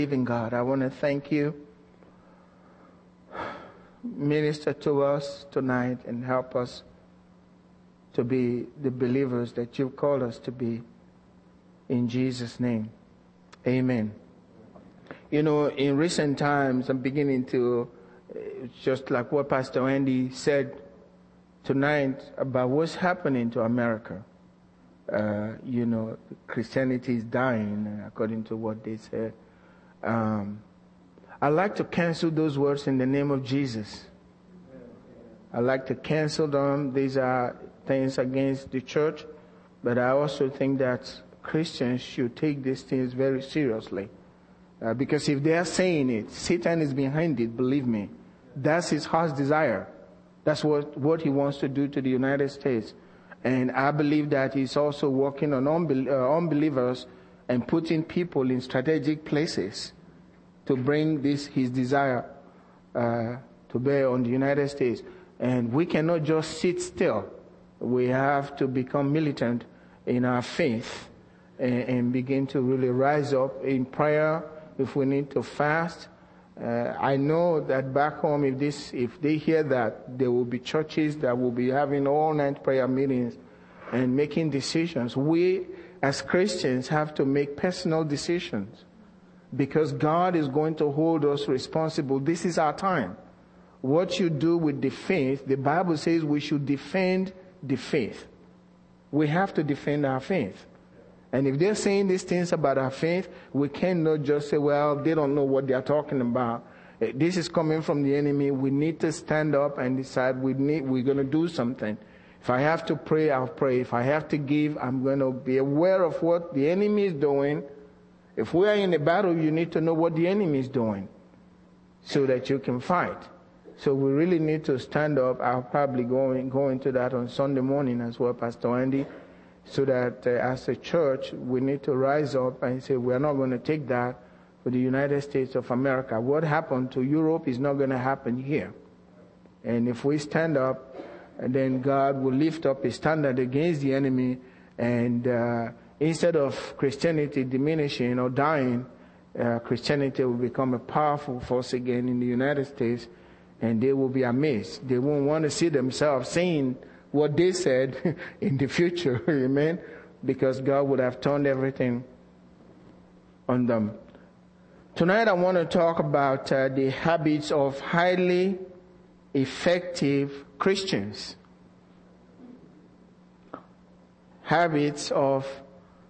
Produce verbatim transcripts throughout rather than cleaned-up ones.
living God. I want to thank you. Minister to us tonight and help us to be the believers that you've called us to be. In Jesus' name, amen. You know, in recent times, I'm beginning to, just like what Pastor Andy said tonight about what's happening to America. Uh, you know, Christianity is dying, according to what they said. Um, I'd like to cancel those words in the name of Jesus. I'd like to cancel them. These are things against the church. But I also think that Christians should take these things very seriously. Uh, because if they are saying it, Satan is behind it, believe me. That's his heart's desire. That's what, what he wants to do to the United States. And I believe that he's also working on unbel- uh, unbelievers and putting people in strategic places to bring this his desire uh, to bear on the United States. And we cannot just sit still. We have to become militant in our faith and, and begin to really rise up in prayer if we need to fast. Uh, I know that back home, if this, if they hear that, there will be churches that will be having all-night prayer meetings and making decisions. We, as Christians, have to make personal decisions because God is going to hold us responsible. This is our time. What you do with the faith, the Bible says we should defend the faith. We have to defend our faith. And if they're saying these things about our faith, we cannot just say, well, they don't know what they're talking about. This is coming from the enemy. We need to stand up and decide we need, we're going to do something. If I have to pray, I'll pray. If I have to give, I'm going to be aware of what the enemy is doing. If we are in a battle, you need to know what the enemy is doing so that you can fight. So we really need to stand up. I'll probably go, in, go into that on Sunday morning as well, Pastor Andy. So that uh, as a church, we need to rise up and say, we're not going to take that for the United States of America. What happened to Europe is not going to happen here. And if we stand up, then God will lift up a standard against the enemy. And uh, instead of Christianity diminishing or dying, uh, Christianity will become a powerful force again in the United States. And they will be amazed. They won't want to see themselves saying what they said in the future, amen, because God would have turned everything on them. Tonight I want to talk about uh, the habits of highly effective Christians. Habits of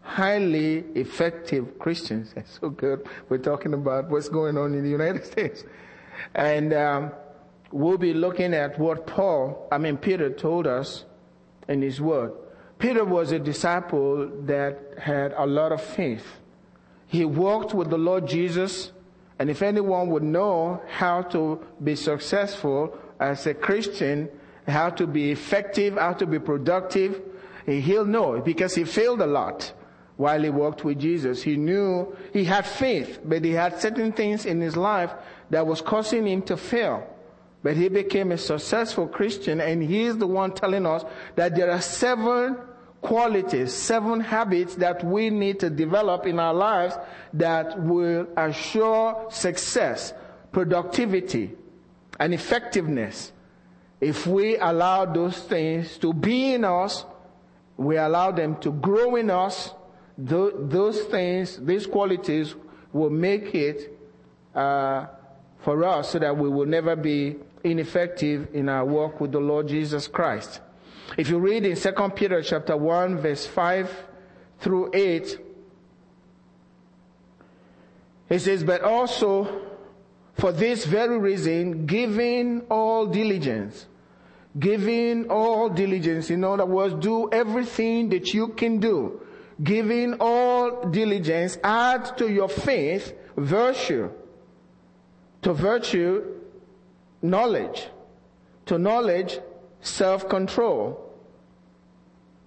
highly effective Christians. That's so good. We're talking about what's going on in the United States. And um we'll be looking at what Paul, I mean Peter told us in his word. Peter was a disciple that had a lot of faith. He walked with the Lord Jesus, and if anyone would know how to be successful as a Christian, how to be effective, how to be productive, he'll know because he failed a lot while he walked with Jesus. He knew he had faith, but he had certain things in his life that was causing him to fail. But he became a successful Christian, and he is the one telling us that there are seven qualities, seven habits that we need to develop in our lives that will assure success, productivity, and effectiveness. If we allow those things to be in us, we allow them to grow in us, th- those things, these qualities will make it uh, for us so that we will never be ineffective in our walk with the Lord Jesus Christ. If you read in Second Peter chapter one, verse five through eight, it says, but also for this very reason, giving all diligence, giving all diligence, in other words, do everything that you can do, giving all diligence, add to your faith virtue, to virtue, knowledge. To knowledge, self-control.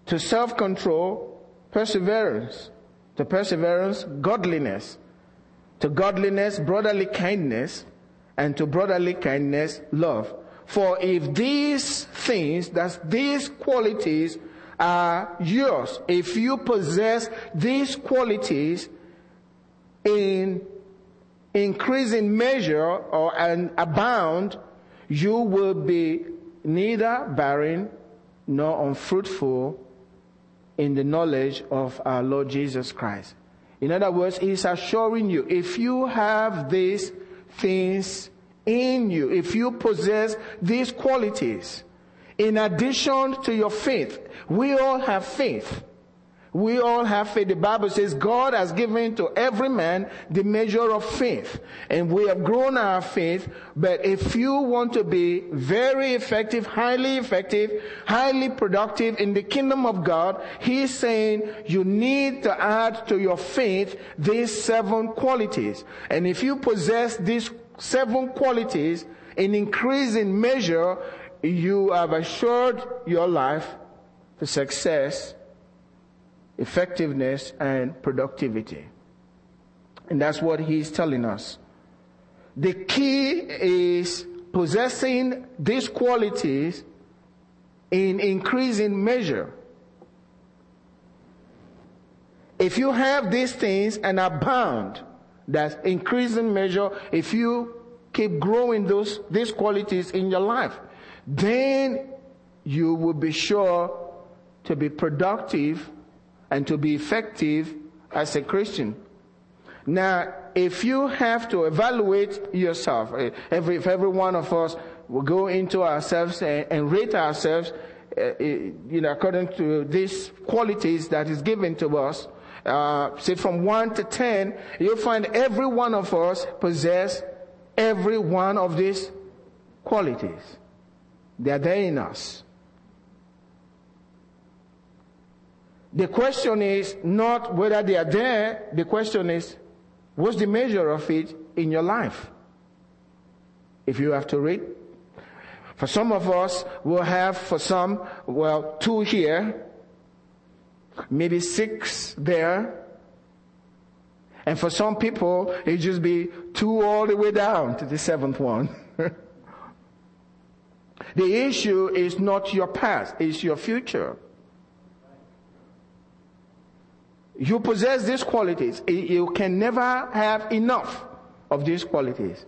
To self-control, perseverance. To perseverance, godliness. To godliness, brotherly kindness. And to brotherly kindness, love. For if these things, that's these qualities, are yours, if you possess these qualities in increase in measure or and abound, you will be neither barren nor unfruitful in the knowledge of our Lord Jesus Christ. In other words, he's assuring you, if you have these things in you, if you possess these qualities, in addition to your faith, we all have faith. We all have faith. The Bible says God has given to every man the measure of faith. And we have grown our faith. But if you want to be very effective, highly effective, highly productive in the kingdom of God, he's saying you need to add to your faith these seven qualities. And if you possess these seven qualities in increasing measure, you have assured your life to success, effectiveness, and productivity. And that's what he's telling us. The key is possessing these qualities in increasing measure. If you have these things and abound, that's increasing measure, if you keep growing those these qualities in your life, then you will be sure to be productive and to be effective as a Christian. Now, if you have to evaluate yourself, every, if every one of us will go into ourselves and, and rate ourselves, uh, you know, according to these qualities that is given to us, uh, say from one to ten, you'll find every one of us possess every one of these qualities. They are there in us. The question is not whether they are there. The question is, what's the measure of it in your life? If you have to read. For some of us, we'll have, for some, well, two here, maybe six there. And for some people, it'll just be two all the way down to the seventh one. The issue is not your past, it's your future. You possess these qualities. You can never have enough of these qualities.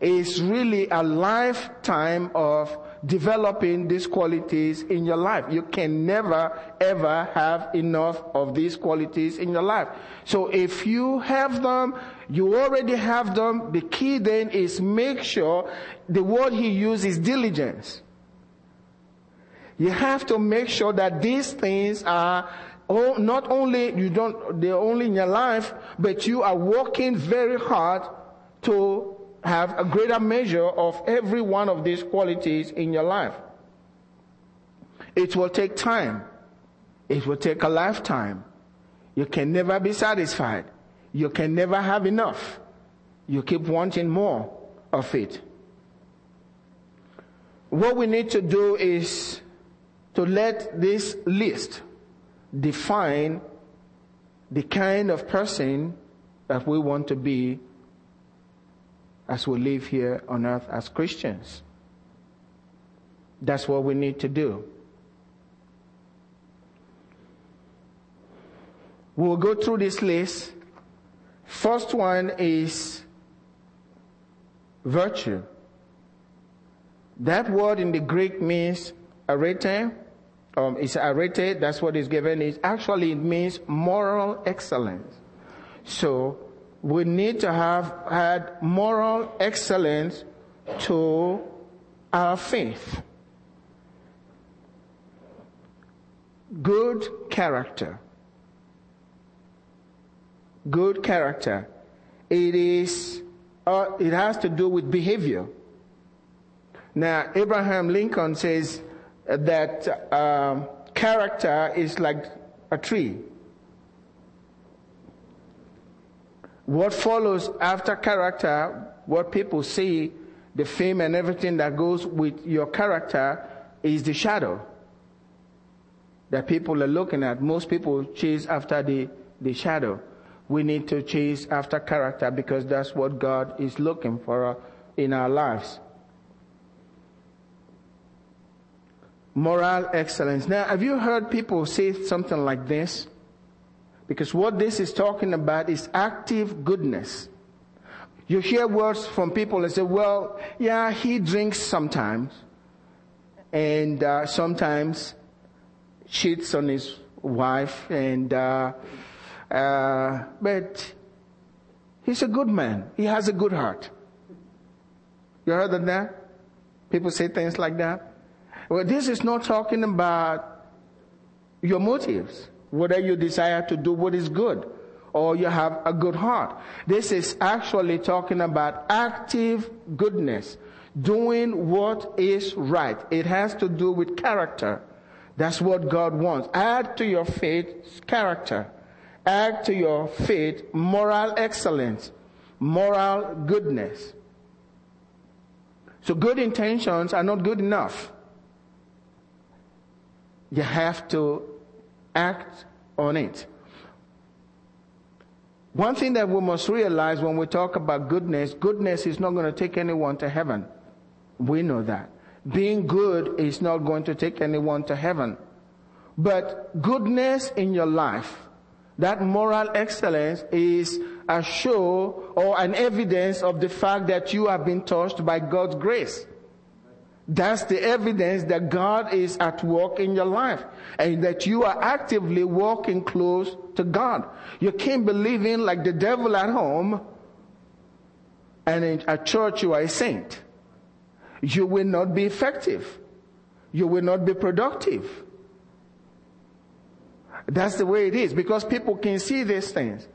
It's really a lifetime of developing these qualities in your life. You can never, ever have enough of these qualities in your life. So if you have them, you already have them. The key then is make sure the word he uses is diligence. You have to make sure that these things are Oh, not only you don't, they're only in your life, but you are working very hard to have a greater measure of every one of these qualities in your life. It will take time. It will take a lifetime. You can never be satisfied. You can never have enough. You keep wanting more of it. What we need to do is to let this list define the kind of person that we want to be as we live here on earth as Christians. That's what we need to do. We'll go through this list. First one is virtue. That word in the Greek means arete. Um, it's arete, that's what is given. It actually it means moral excellence. So we need to have had moral excellence to our faith. Good character. Good character. It is. Uh, it has to do with behavior. Now, Abraham Lincoln says that um, character is like a tree. What follows after character, what people see, the fame and everything that goes with your character is the shadow that people are looking at. Most people chase after the, the shadow. We need to chase after character because that's what God is looking for in our lives. Moral excellence. Now, have you heard people say something like this? Because what this is talking about is active goodness. You hear words from people and say, well, yeah, he drinks sometimes. And uh, sometimes cheats on his wife. And uh, uh, but he's a good man. He has a good heart. You heard of that? People say things like that. Well, this is not talking about your motives, whether you desire to do what is good or you have a good heart. This is actually talking about active goodness, doing what is right. It has to do with character. That's what God wants. Add to your faith character. Add to your faith moral excellence, moral goodness. So good intentions are not good enough. You have to act on it. One thing that we must realize when we talk about goodness, goodness is not going to take anyone to heaven. We know that. Being good is not going to take anyone to heaven. But goodness in your life, that moral excellence is a show or an evidence of the fact that you have been touched by God's grace. That's the evidence that God is at work in your life and that you are actively walking close to God. You can't be living like the devil at home and in a church you are a saint. You will not be effective. You will not be productive. That's the way it is because people can see these things.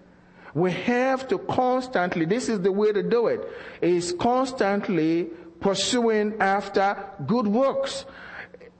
We have to constantly, this is the way to do it, is constantly pursuing after good works.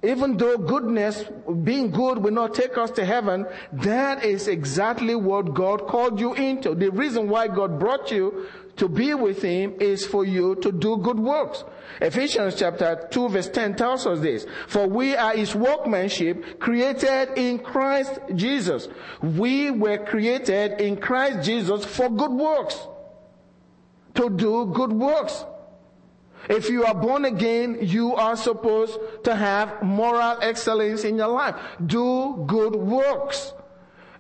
Even though goodness, being good will not take us to heaven, that is exactly what God called you into. The reason why God brought you to be with him is for you to do good works. Ephesians chapter two verse ten tells us this. For we are his workmanship created in Christ Jesus. We were created in Christ Jesus for good works. To do good works. If you are born again, you are supposed to have moral excellence in your life. Do good works.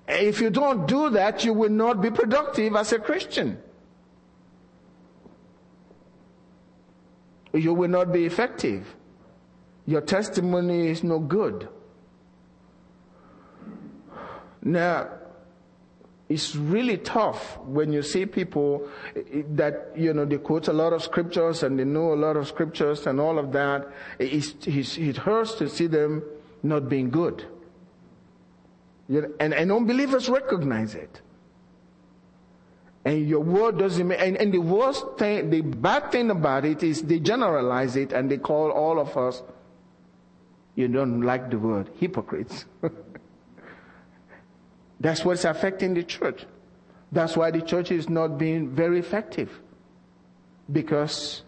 If you don't do that, you will not be productive as a Christian. You will not be effective. Your testimony is no good. Now, it's really tough when you see people that, you know, they quote a lot of scriptures and they know a lot of scriptures and all of that. It's, it's, it hurts to see them not being good. You know, and, and unbelievers recognize it. And your word doesn't make, and, and the worst thing, the bad thing about it is they generalize it and they call all of us, you don't like the word, hypocrites. That's what's affecting the church. That's why the church is not being very effective. Because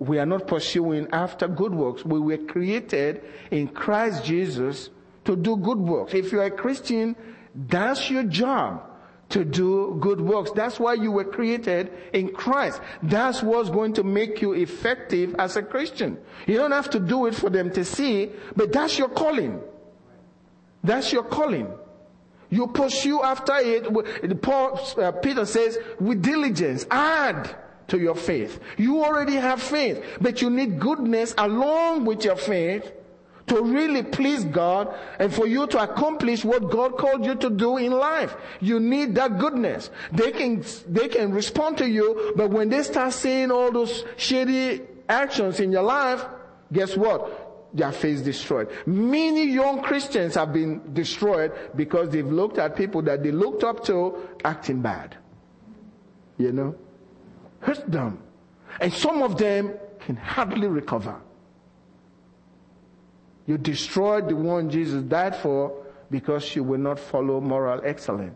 we are not pursuing after good works. We were created in Christ Jesus to do good works. If you are a Christian, that's your job. To do good works. That's why you were created in Christ. That's what's going to make you effective as a Christian. You don't have to do it for them to see, but that's your calling. That's your calling. You pursue after it. Paul, uh, Peter says, with diligence, add to your faith. You already have faith, but you need goodness along with your faith to really please God and for you to accomplish what God called you to do in life. You need that goodness. They can, they can respond to you, but when they start seeing all those shady actions in your life, guess what? Their faith destroyed. Many young Christians have been destroyed because they've looked at people that they looked up to acting bad. You know? Hurt them. And some of them can hardly recover. You destroyed the one Jesus died for because you will not follow moral excellence.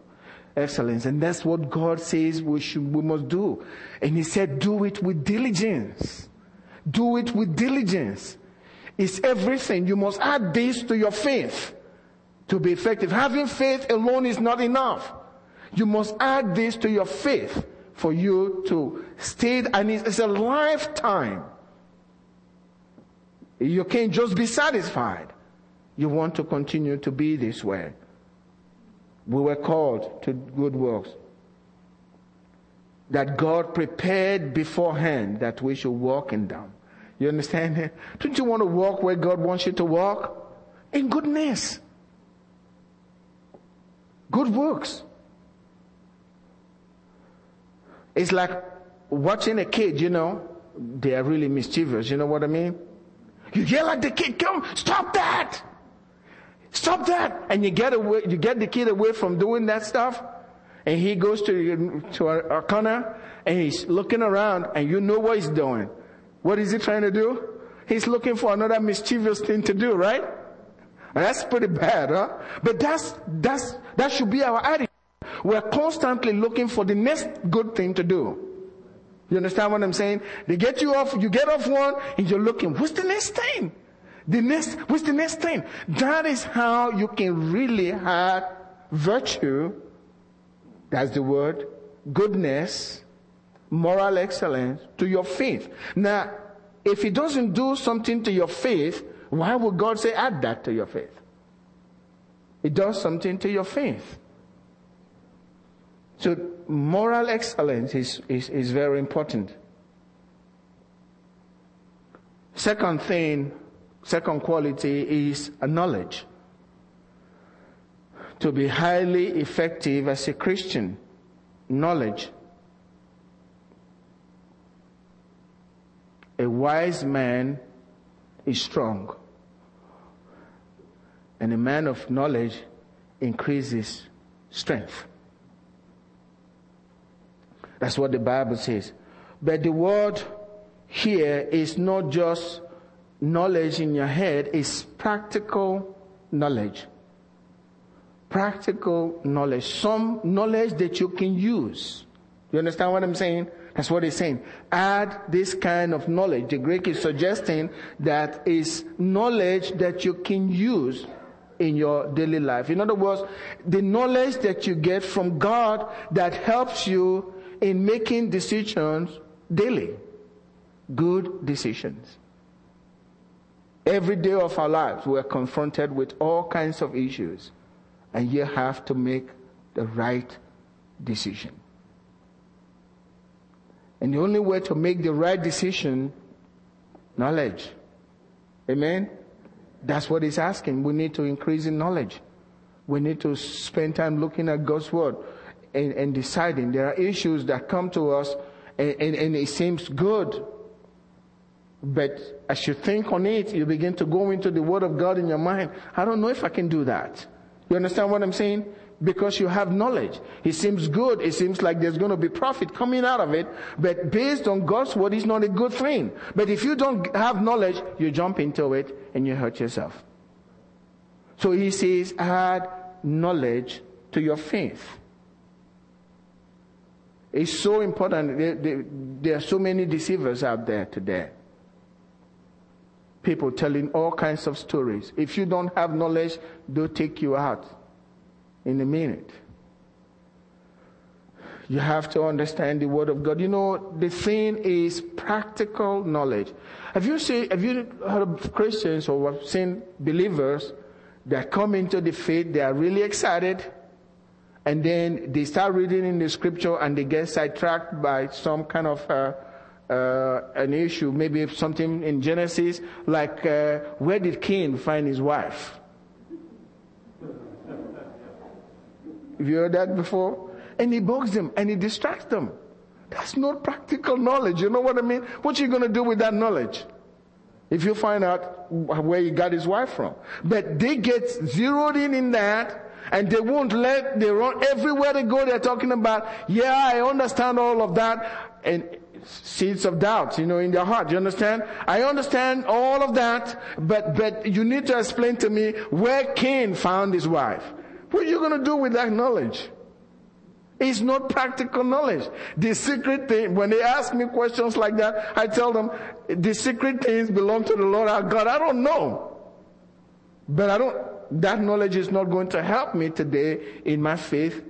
Excellence. And that's what God says we should, we must do. And he said, do it with diligence. Do it with diligence. It's everything. You must add this to your faith to be effective. Having faith alone is not enough. You must add this to your faith for you to stay. And it's a lifetime. You can't just be satisfied. You want to continue to be this way. We were called to good works. that God prepared beforehand that we should walk in them. You understand? Don't you want to walk where God wants you to walk? In goodness. Good works. It's like watching a kid, you know. They are really mischievous, you know what I mean? You yell at the kid, come, stop that! Stop that! And you get away, you get the kid away from doing that stuff. And he goes to, to a, a corner and he's looking around and you know what he's doing. What is he trying to do? He's looking for another mischievous thing to do, right? And that's pretty bad, huh? But that's, that's, that should be our attitude. We're constantly looking for the next good thing to do. You understand what I'm saying? They get you off, you get off one and you're looking, what's the next thing? The next, what's the next thing? That is how you can really have virtue. That's the word, goodness, moral excellence to your faith. Now, if he doesn't do something to your faith, why would God say add that to your faith? It does something to your faith. So moral excellence is, is, is very important. Second thing, second quality is knowledge. To be highly effective as a Christian, knowledge. A wise man is strong, and a man of knowledge increases strength. That's what the Bible says. But the word here is not just knowledge in your head, it's practical knowledge. Practical knowledge. Some knowledge that you can use. You understand what I'm saying? That's what he's saying. Add this kind of knowledge. The Greek is suggesting that is knowledge that you can use in your daily life. In other words, the knowledge that you get from God that helps you in making decisions daily. Good decisions. Every day of our lives, we're confronted with all kinds of issues. And you have to make the right decision. And the only way to make the right decision, knowledge. Amen? That's what he's asking. We need to increase in knowledge. We need to spend time looking at God's word and, and deciding. There are issues that come to us and, and, and it seems good. But as you think on it, you begin to go into the word of God in your mind. I don't know if I can do that. You understand what I'm saying? Because you have knowledge. It seems good. It seems like there's going to be profit coming out of it. But based on God's word, it's not a good thing. But if you don't have knowledge, you jump into it and you hurt yourself. So he says, add knowledge to your faith. It's so important. There are so many deceivers out there today. People telling all kinds of stories. If you don't have knowledge, they'll take you out in a minute. You have to understand the word of God. You know, the thing is practical knowledge. Have you seen, have you heard of Christians or seen believers that come into the faith, they are really excited, and then they start reading in the scripture and they get sidetracked by some kind of uh, Uh, an issue, maybe something in Genesis, like uh, where did Cain find his wife? Have you heard that before? And he bugs them and he distracts them. That's not practical knowledge. You know what I mean? What you going to do with that knowledge if you find out where he got his wife from? But they get zeroed in in that, and they won't let, they run everywhere they go. They're talking about, yeah, I understand all of that, and seeds of doubt, you know, in their heart. You understand? I understand all of that, but but you need to explain to me where Cain found his wife. What are you going to do with that knowledge? It's not practical knowledge. The secret thing, when they ask me questions like that, I tell them, the secret things belong to the Lord our God. I don't know. But I don't, that knowledge is not going to help me today in my faith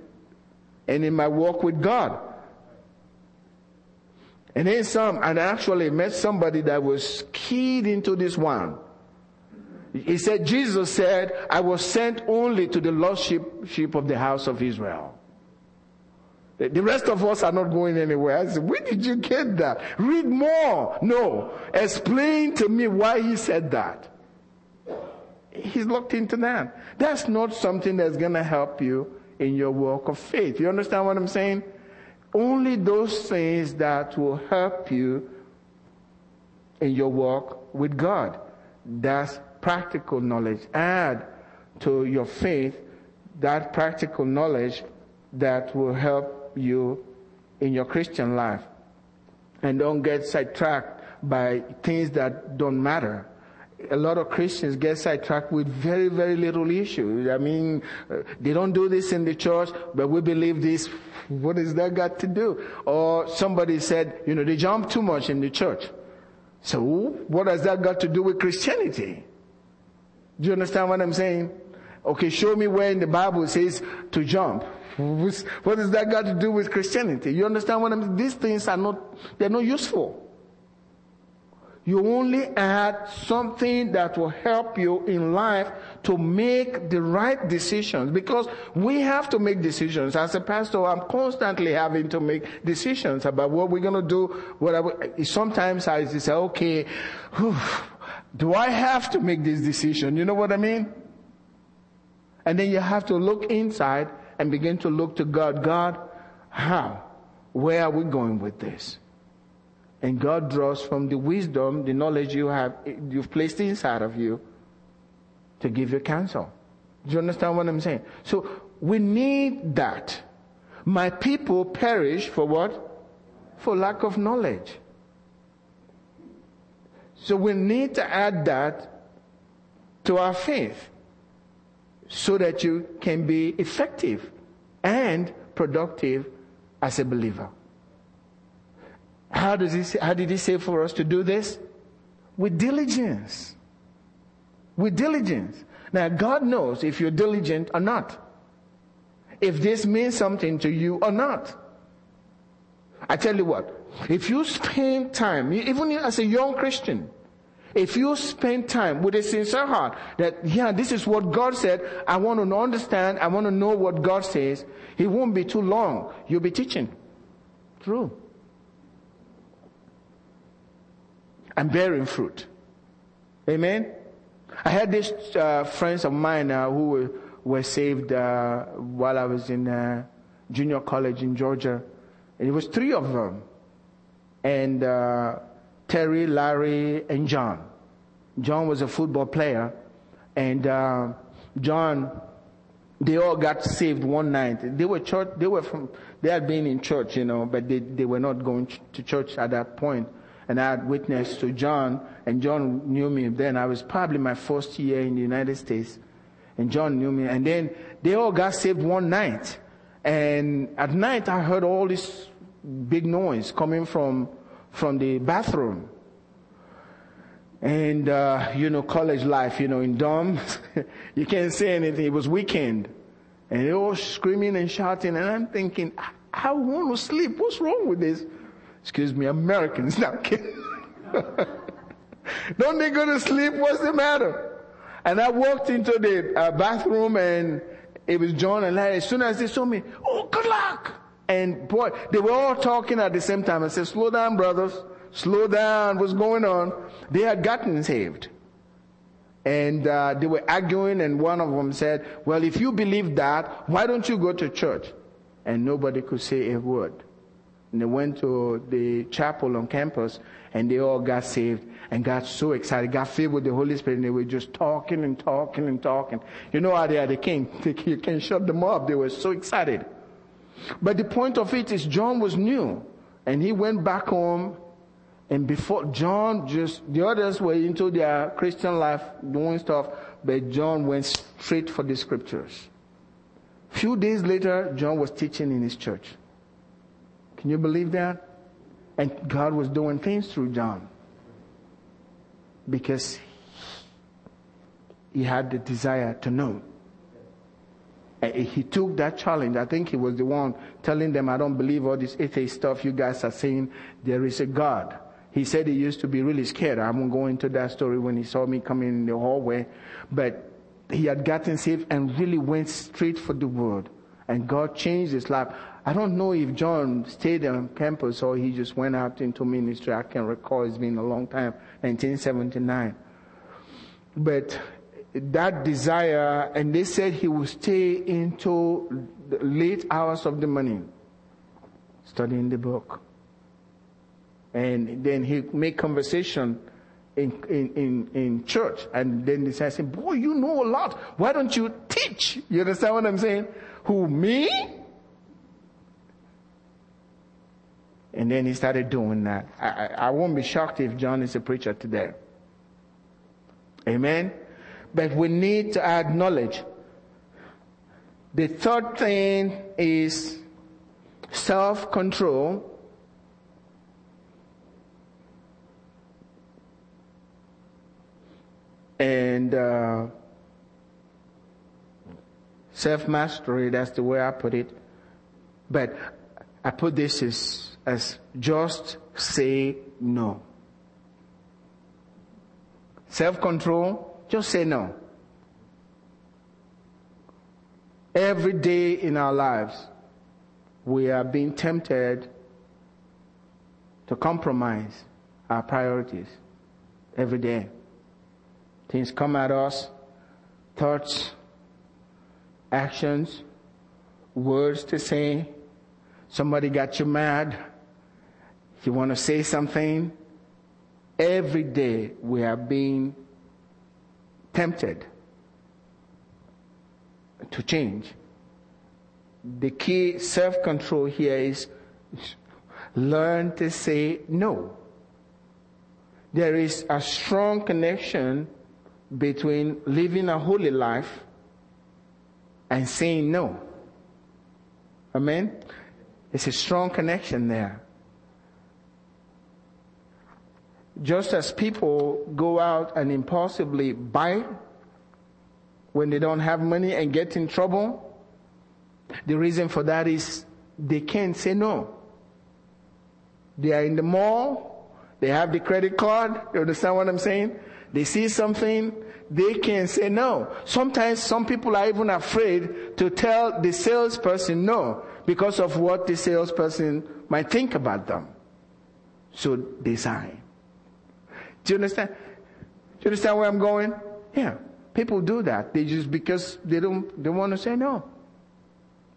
and in my walk with God. And then some, and I actually met somebody that was keyed into this one. He said, Jesus said, I was sent only to the lost sheep, sheep of the house of Israel. The rest of us are not going anywhere. I said, where did you get that? Read more. No. Explain to me why he said that. He's locked into that. That's not something that's going to help you in your walk of faith. You understand what I'm saying? Only those things that will help you in your walk with God. That's practical knowledge. Add to your faith that practical knowledge that will help you in your Christian life. And don't get sidetracked by things that don't matter. A lot of Christians get sidetracked with very, very little issues. I mean, they don't do this in the church, but we believe this. What has that got to do? Or somebody said, you know, they jump too much in the church. So what has that got to do with Christianity? Do you understand what I'm saying? Okay, show me where in the Bible it says to jump. What has that got to do with Christianity? You understand what I'm saying? These things are not, they're not useful. You only add something that will help you in life to make the right decisions. Because we have to make decisions. As a pastor, I'm constantly having to make decisions about what we're going to do. What sometimes I say, okay, whew, do I have to make this decision? You know what I mean? And then you have to look inside and begin to look to God. God, how? Where are we going with this? And God draws from the wisdom, the knowledge you have, you've placed inside of you to give you counsel. Do you understand what I'm saying? So we need that. My people perish for what? For lack of knowledge. So we need to add that to our faith so that you can be effective and productive as a believer. How does he, how did he say for us to do this? With diligence. With diligence. Now, God knows if you're diligent or not. If this means something to you or not. I tell you what, if you spend time, even as a young Christian, if you spend time with a sincere heart that, yeah, this is what God said, I want to understand, I want to know what God says, it won't be too long. You'll be teaching. True. And bearing fruit. Amen? I had these uh, friends of mine uh, who were, were saved uh, while I was in uh, junior college in Georgia. And it was three of them. And uh, Terry, Larry, and John. John was a football player. And uh, John, they all got saved one night. They were church. They were from. They had been in church, you know, but they, they were not going to church at that point. And I had witnessed to John, and John knew me then. I was probably my first year in the United States, and John knew me. And then they all got saved one night. And at night, I heard all this big noise coming from from the bathroom. And, uh, you know, college life, you know, in dorms, you can't say anything. It was weekend. And they were screaming and shouting, and I'm thinking, I, I want to sleep. What's wrong with this? Excuse me, Americans, not kidding. Don't they go to sleep? What's the matter? And I walked into the uh, bathroom, and it was John and Larry. As soon as they saw me, oh, good luck. And boy, they were all talking at the same time. I said, slow down, brothers. Slow down. What's going on? They had gotten saved. And uh, they were arguing, and one of them said, well, if you believe that, why don't you go to church? And nobody could say a word. And they went to the chapel on campus, and they all got saved and got so excited, got filled with the Holy Spirit, and they were just talking and talking and talking. You know how they are, they can't, you can't shut them up. They were so excited. But the point of it is John was new, and he went back home, and before John just, the others were into their Christian life, doing stuff, but John went straight for the scriptures. Few days later, John was teaching in his church. Can you believe that? And God was doing things through John. Because he had the desire to know. And he took that challenge. I think he was the one telling them, I don't believe all this atheist stuff you guys are saying. There is a God. He said he used to be really scared. I won't go into that story when he saw me coming in the hallway. But he had gotten saved and really went straight for the word. and God changed his life. I don't know if John stayed on campus or he just went out into ministry. I can recall, it's been a long time, nineteen seventy-nine. But that desire, and they said he would stay into the late hours of the morning, studying the book. And then he made conversation in in, in, in church. And then they said, boy, you know a lot. Why don't you teach? You understand what I'm saying? Who, me? And then he started doing that. I, I, I won't be shocked if John is a preacher today. Amen? But we need to add knowledge. The third thing is self-control. And uh, self-mastery, that's the way I put it. But I put this as... as just say no. Self-control, just say no. Every day in our lives, we are being tempted to compromise our priorities. Every day. Things come at us, thoughts, actions, words to say. Somebody got you mad. You want to say something? Every day we are being tempted to change. The key self-control here is learn to say no. There is a strong connection between living a holy life and saying no. Amen? It's a strong connection there. Just as people go out and impulsively buy when they don't have money and get in trouble, the reason for that is they can't say no. They are in the mall, they have the credit card, you understand what I'm saying? They see something, they can't say no. Sometimes some people are even afraid to tell the salesperson no because of what the salesperson might think about them. So they sign. Do you understand? Do you understand where I'm going? Yeah. People do that. They just, because they don't, they want to say no.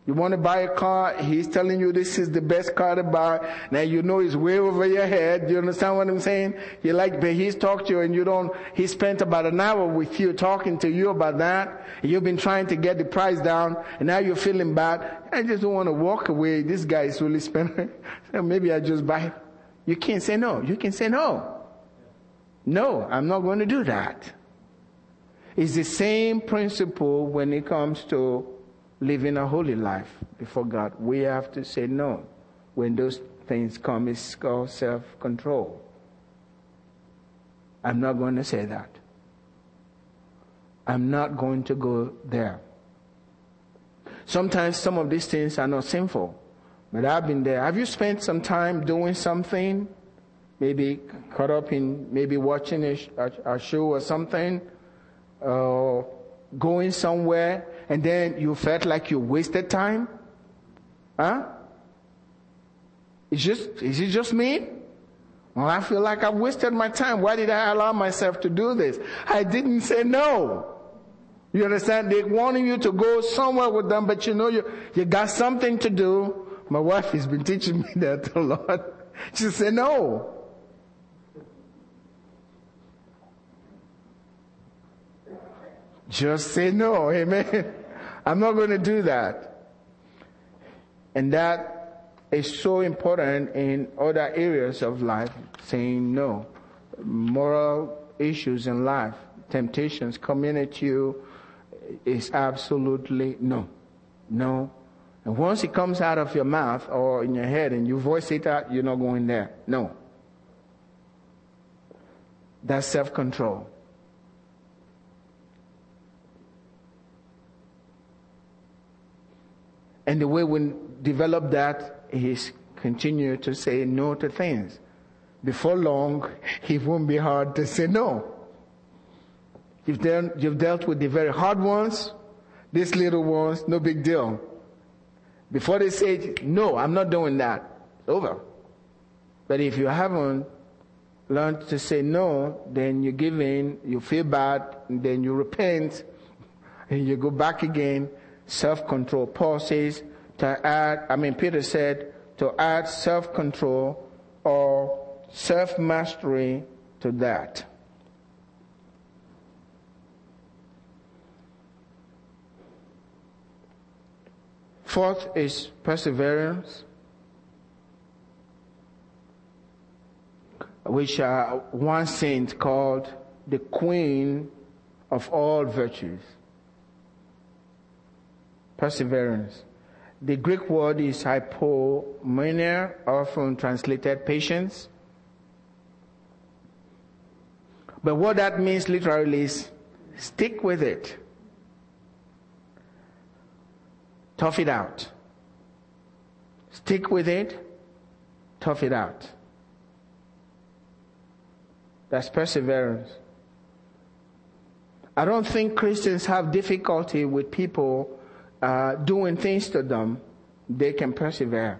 You want to buy a car, he's telling you this is the best car to buy. Now you know it's way over your head. Do you understand what I'm saying? You like, but he's talked to you and you don't, he spent about an hour with you talking to you about that. You've been trying to get the price down and now you're feeling bad. I just don't want to walk away. This guy is really spending. Maybe I just buy. You can't say no. You can say no. No, I'm not going to do that. It's the same principle when it comes to living a holy life before God. We have to say no. When those things come, it's called self-control. I'm not going to say that. I'm not going to go there. Sometimes some of these things are not sinful, but I've been there. Have you spent some time doing something? Maybe caught up in maybe watching a, a, a show or something, or uh, going somewhere, and then you felt like you wasted time? Huh? It's just, is it just me? Well, I feel like I've wasted my time. Why did I allow myself to do this? I didn't say no. You understand? They wanted you to go somewhere with them, but you know you, you got something to do. My wife has been teaching me that a lot. She said no. Just say no. Amen. I'm not going to do that. And that is so important in other areas of life, saying no. Moral issues in life, temptations coming at you, is absolutely no. No. And once it comes out of your mouth or in your head and you voice it out, you're not going there. No. That's self-control. And the way we develop that is continue to say no to things. Before long, it won't be hard to say no. You've dealt with the very hard ones, these little ones, no big deal. Before they say, no, I'm not doing that, it's over. But if you haven't learned to say no, then you give in, you feel bad, and then you repent, and you go back again. Self-control. Paul says to add, I mean, Peter said to add self-control or self-mastery to that. Fourth is perseverance, which uh, one saint called the queen of all virtues. Perseverance. The Greek word is hypomenia, often translated patience. But what that means literally is stick with it. Tough it out. Stick with it. Tough it out. That's perseverance. I don't think Christians have difficulty with people Uh, doing things to them. They can persevere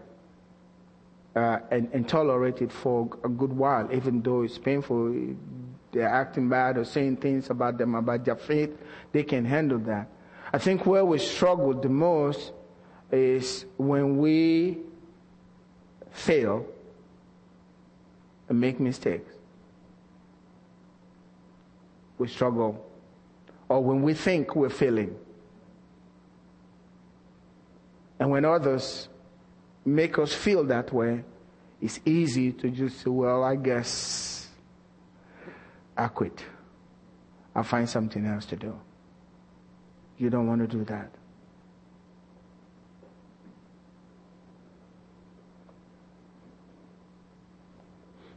uh, and, and tolerate it for a good while, even though it's painful. They're acting bad or saying things about them, about their faith. They can handle that. I think where we struggle the most is when we fail and make mistakes. We struggle. Or when we think we're failing. And when others make us feel that way, it's easy to just say, well, I guess I quit. I'll find something else to do. You don't want to do that.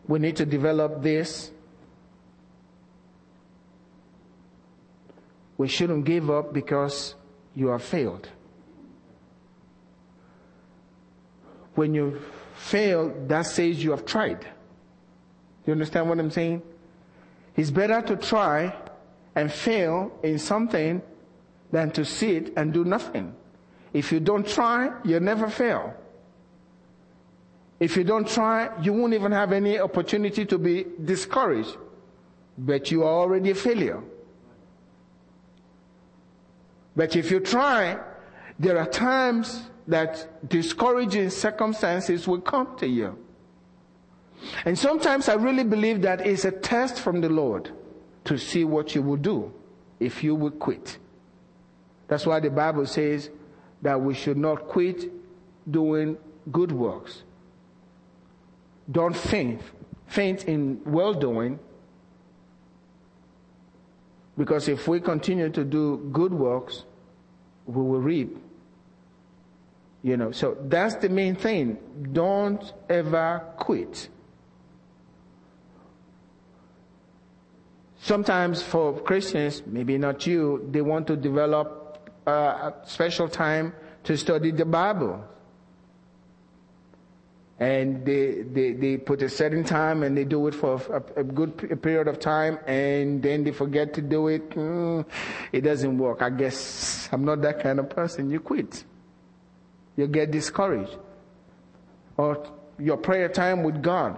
We need to develop this. We shouldn't give up because you are failed. When you fail, that says you have tried. You understand what I'm saying? It's better to try and fail in something than to sit and do nothing. If you don't try, you'll never fail. If you don't try, you won't even have any opportunity to be discouraged. But you are already a failure. But if you try, there are times that discouraging circumstances will come to you. And sometimes I really believe that it's a test from the Lord to see what you will do if you will quit. That's why the Bible says that we should not quit doing good works. Don't faint. Faint in well-doing. Because if we continue to do good works, we will reap. You know, so that's the main thing. Don't ever quit. Sometimes for Christians, maybe not you, they want to develop a special time to study the Bible. And they, they, they put a certain time and they do it for a, a good period of time and then they forget to do it. Mm, it doesn't work. I guess I'm not that kind of person. You quit. You get discouraged. Or your prayer time with God.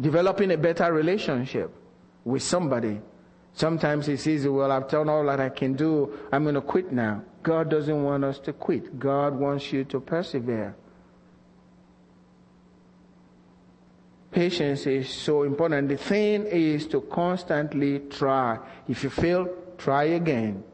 Developing a better relationship with somebody. Sometimes it's easy. Well, I've done all that I can do. I'm going to quit now. God doesn't want us to quit. God wants you to persevere. Patience is so important. The thing is to constantly try. If you fail, try again.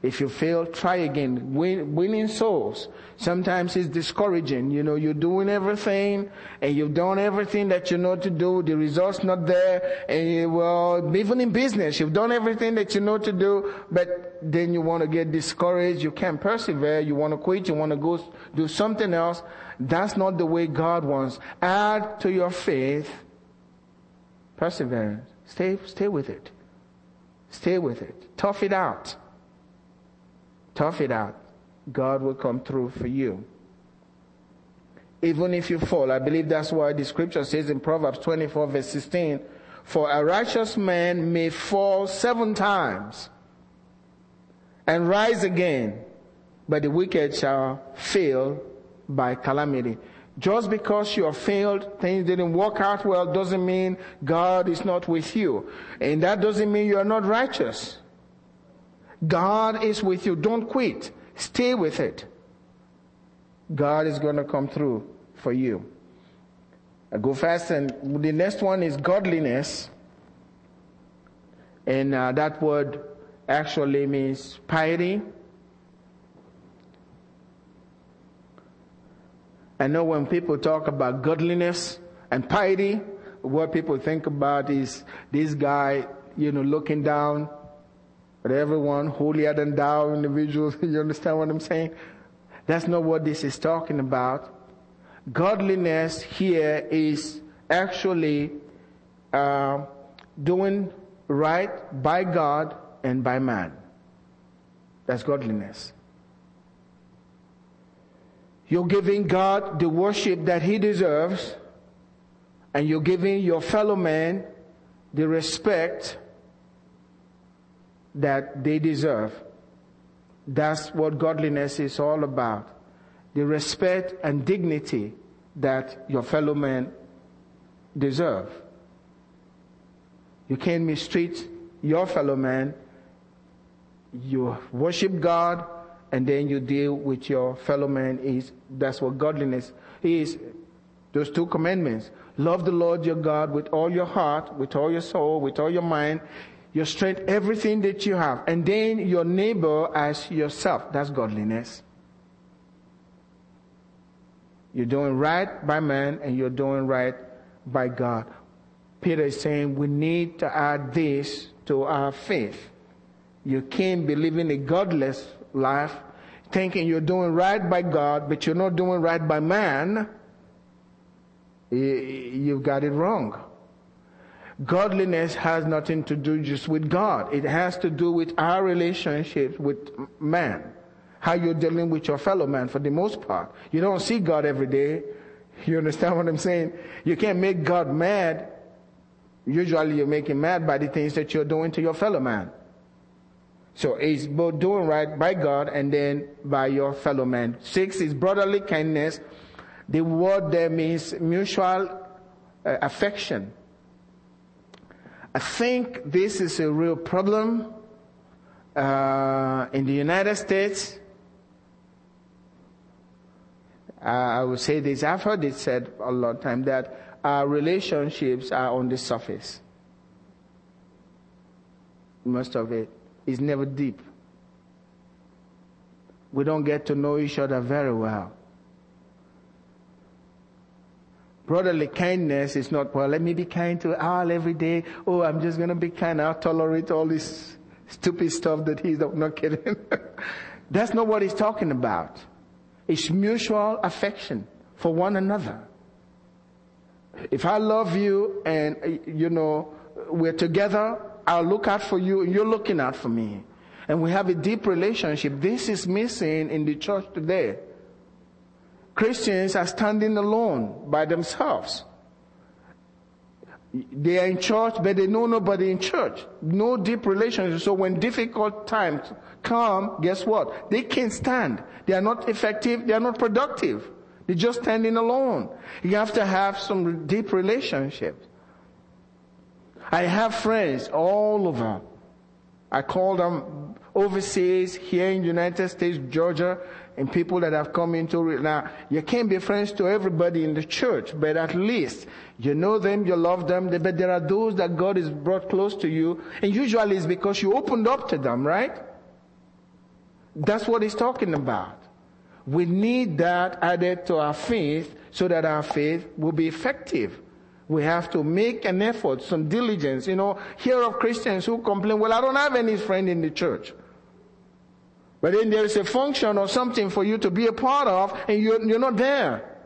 If you fail, try again. Win, winning souls. Sometimes it's discouraging. You know, you're doing everything and you've done everything that you know to do. The result's not there. And you, well, even in business, you've done everything that you know to do. But then you want to get discouraged. You can't persevere. You want to quit. You want to go do something else. That's not the way God wants. Add to your faith perseverance. Stay, stay with it. Stay with it. Tough it out. Tough it out. God will come through for you. Even if you fall. I believe that's why the scripture says in Proverbs twenty-four verse sixteen, for a righteous man may fall seven times and rise again, but the wicked shall fail by calamity. Just because you have failed, things didn't work out well, doesn't mean God is not with you. And that doesn't mean you are not righteous. God is with you. Don't quit. Stay with it. God is going to come through for you. I go fast, and the next one is godliness. And uh, that word actually means piety. I know when people talk about godliness and piety, what people think about is this guy, you know, looking down at everyone, holier than thou individuals. You understand what I'm saying? That's not what this is talking about. Godliness here is actually uh, doing right by God and by man. That's godliness. You're giving God the worship that He deserves, and you're giving your fellow man the respect that they deserve. That's what godliness is all about. The respect and dignity that your fellow man deserve. You can't mistreat your fellow man. You worship God, and then you deal with your fellow man. Is that's what godliness is. Those two commandments. Love the Lord your God with all your heart, with all your soul, with all your mind, your strength, everything that you have. And then your neighbor as yourself. That's godliness. You're doing right by man and you're doing right by God. Peter is saying we need to add this to our faith. You can't be living a godless life, thinking you're doing right by God, but you're not doing right by man. You've got it wrong. Godliness has nothing to do just with God. It has to do with our relationships with man. How you're dealing with your fellow man for the most part. You don't see God every day. You understand what I'm saying? You can't make God mad. Usually you make him mad by the things that you're doing to your fellow man. So it's both doing right by God and then by your fellow man. Six is brotherly kindness. The word there means mutual uh, affection. I think this is a real problem uh, in the United States. Uh, I would say this, I've heard it said a lot of times that our relationships are on the surface. Most of it. Is never deep. We don't get to know each other very well. Brotherly kindness is not, well, let me be kind to Al every day. Oh, I'm just going to be kind. I'll tolerate all this stupid stuff that he's not kidding. That's not what he's talking about. It's mutual affection for one another. If I love you and, you know, we're together, I'll look out for you, and you're looking out for me. And we have a deep relationship. This is missing in the church today. Christians are standing alone by themselves. They are in church, but they know nobody in church. No deep relationship. So when difficult times come, guess what? They can't stand. They are not effective. They are not productive. They're just standing alone. You have to have some deep relationships. I have friends all over. I call them overseas, here in the United States, Georgia, and people that have come into it. Now, you can't be friends to everybody in the church, but at least you know them, you love them, but there are those that God has brought close to you, and usually it's because you opened up to them, right? That's what he's talking about. We need that added to our faith so that our faith will be effective. We have to make an effort, some diligence. You know, hear of Christians who complain, well, I don't have any friend in the church. But then there is a function or something for you to be a part of, and you're, you're not there.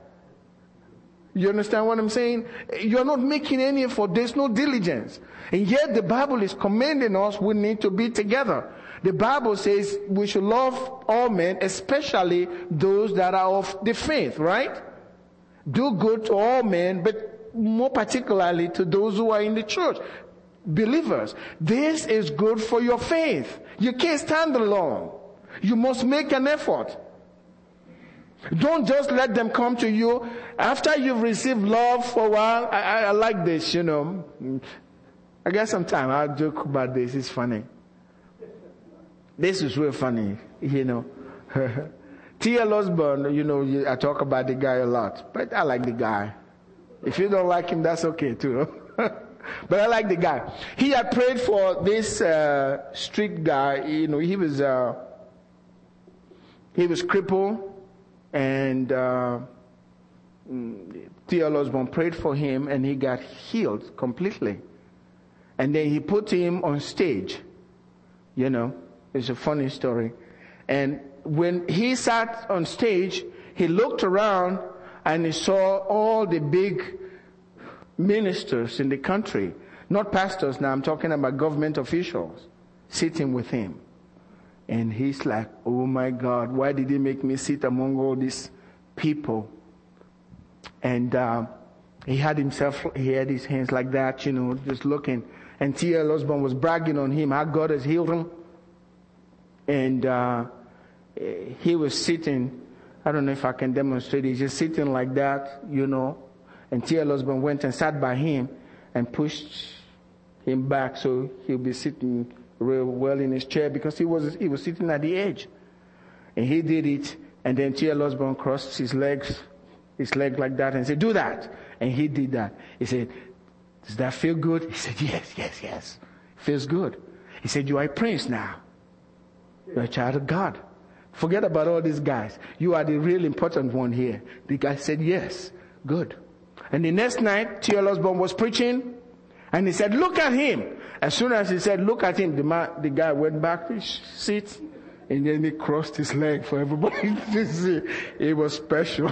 You understand what I'm saying? You're not making any effort. There's no diligence. And yet the Bible is commanding us we need to be together. The Bible says we should love all men, especially those that are of the faith, right? Do good to all men, but more particularly to those who are in the church. Believers. This is good for your faith. You can't stand alone. You must make an effort. Don't just let them come to you. After you've received love for a while, I, I, I like this, you know. I guess sometimes I'll joke about this. It's funny. This is real funny, you know. T L Osborne, you know, I talk about the guy a lot. But I like the guy. If you don't like him, that's okay too. But I like the guy. He had prayed for this uh, street guy. You know, he was uh, he was crippled. And uh, T L Osborne prayed for him, and he got healed completely. And then he put him on stage. You know, it's a funny story. And when he sat on stage, he looked around and he saw all the big ministers in the country. Not pastors now, I'm talking about government officials sitting with him. And he's like, oh my God, why did he make me sit among all these people? And uh, he had himself, he had his hands like that, you know, just looking. And T L Osborne was bragging on him, how God has healed him. And uh, he was sitting, I don't know if I can demonstrate, he's just sitting like that, you know. And T L Osborne went and sat by him and pushed him back so he'll be sitting real well in his chair, because he was he was sitting at the edge. And he did it, and then T L Osborne crossed his legs, his leg like that, and said, do that. And he did that. He said, does that feel good? He said, yes, yes, yes. It feels good. He said, you are a prince now. You are a child of God. Forget about all these guys. You are the real important one here. The guy said, yes, good. And the next night, T L Osborne was preaching, and he said, look at him. As soon as he said, look at him, the, man, the guy went back to his seat, and then he crossed his leg for everybody to see. It was special.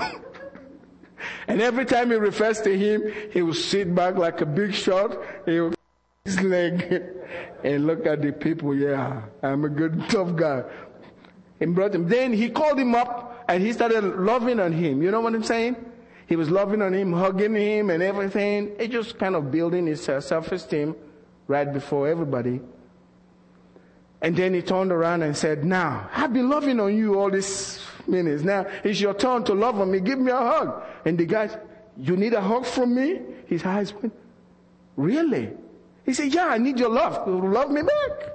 And every time he refers to him, he would sit back like a big shot. He would cross his leg and look at the people. Yeah, I'm a good, tough guy. And brought him. Then he called him up, and he started loving on him. You know what I'm saying? He was loving on him, hugging him and everything. It just kind of building his uh, self-esteem right before everybody. And then he turned around and said, now, I've been loving on you all these minutes. Now, it's your turn to love on me. Give me a hug. And the guy, you need a hug from me? His eyes went, really? He said, yeah, I need your love. Love me back.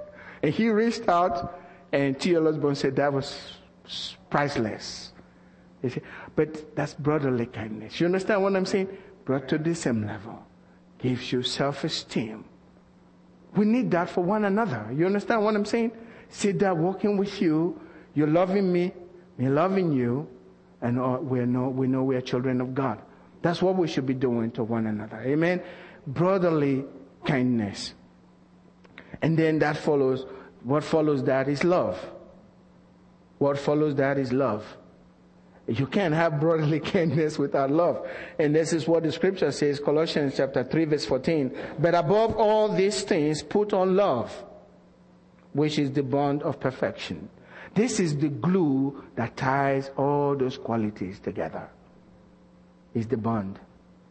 And he reached out, and T L Osborne said, that was priceless. He said, but that's brotherly kindness. You understand what I'm saying? Brought to the same level. Gives you self-esteem. We need that for one another. You understand what I'm saying? Sit there walking with you. You're loving me. Me loving you. And we know we know we are children of God. That's what we should be doing to one another. Amen? Brotherly kindness. And then that follows. What follows that is love. What follows that is love. You can't have brotherly kindness without love. And this is what the scripture says, Colossians chapter three, verse fourteen. But above all these things, put on love, which is the bond of perfection. This is the glue that ties all those qualities together. It's the bond.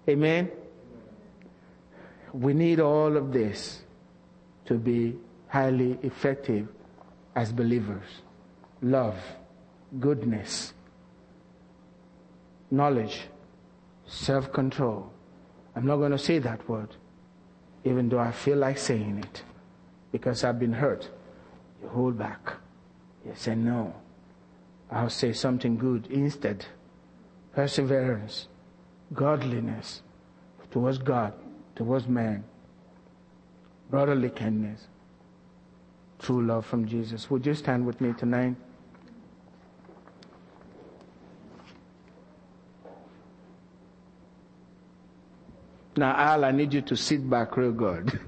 Amen? We need all of this to be highly effective as believers. Love, goodness, knowledge, self-control. I'm not going to say that word, even though I feel like saying it, because I've been hurt. You hold back. You say, no, I'll say something good instead. Perseverance, godliness, towards God, towards man, brotherly kindness, true love from Jesus. Would you stand with me tonight? Now, Al, I need you to sit back real good.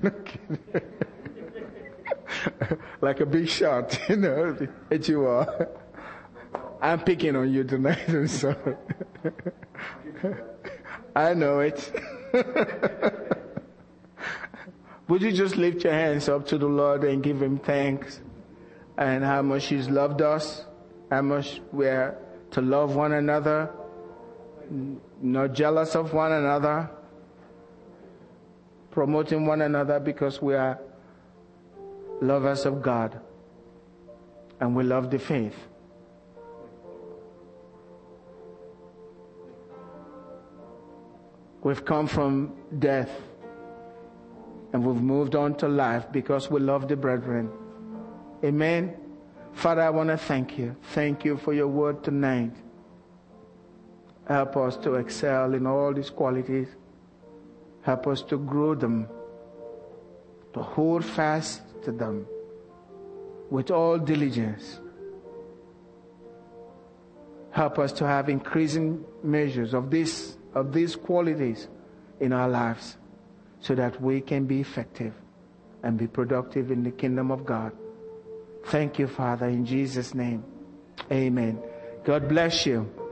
Like a big shot, you know, that you are. I'm picking on you tonight, I'm sorry. I know it. Would you just lift your hands up to the Lord and give Him thanks, and how much He's loved us, how much we're to love one another, not jealous of one another, promoting one another because we are lovers of God. and we love the faith. We've come from death and we've moved on to life because we love the brethren. Amen. Father, I want to thank you. Thank you for your word tonight. Help us to excel in all these qualities. Help us to grow them, to hold fast to them with all diligence. Help us to have increasing measures of this, of these qualities in our lives so that we can be effective and be productive in the kingdom of God. Thank you, Father, in Jesus' name. Amen. God bless you.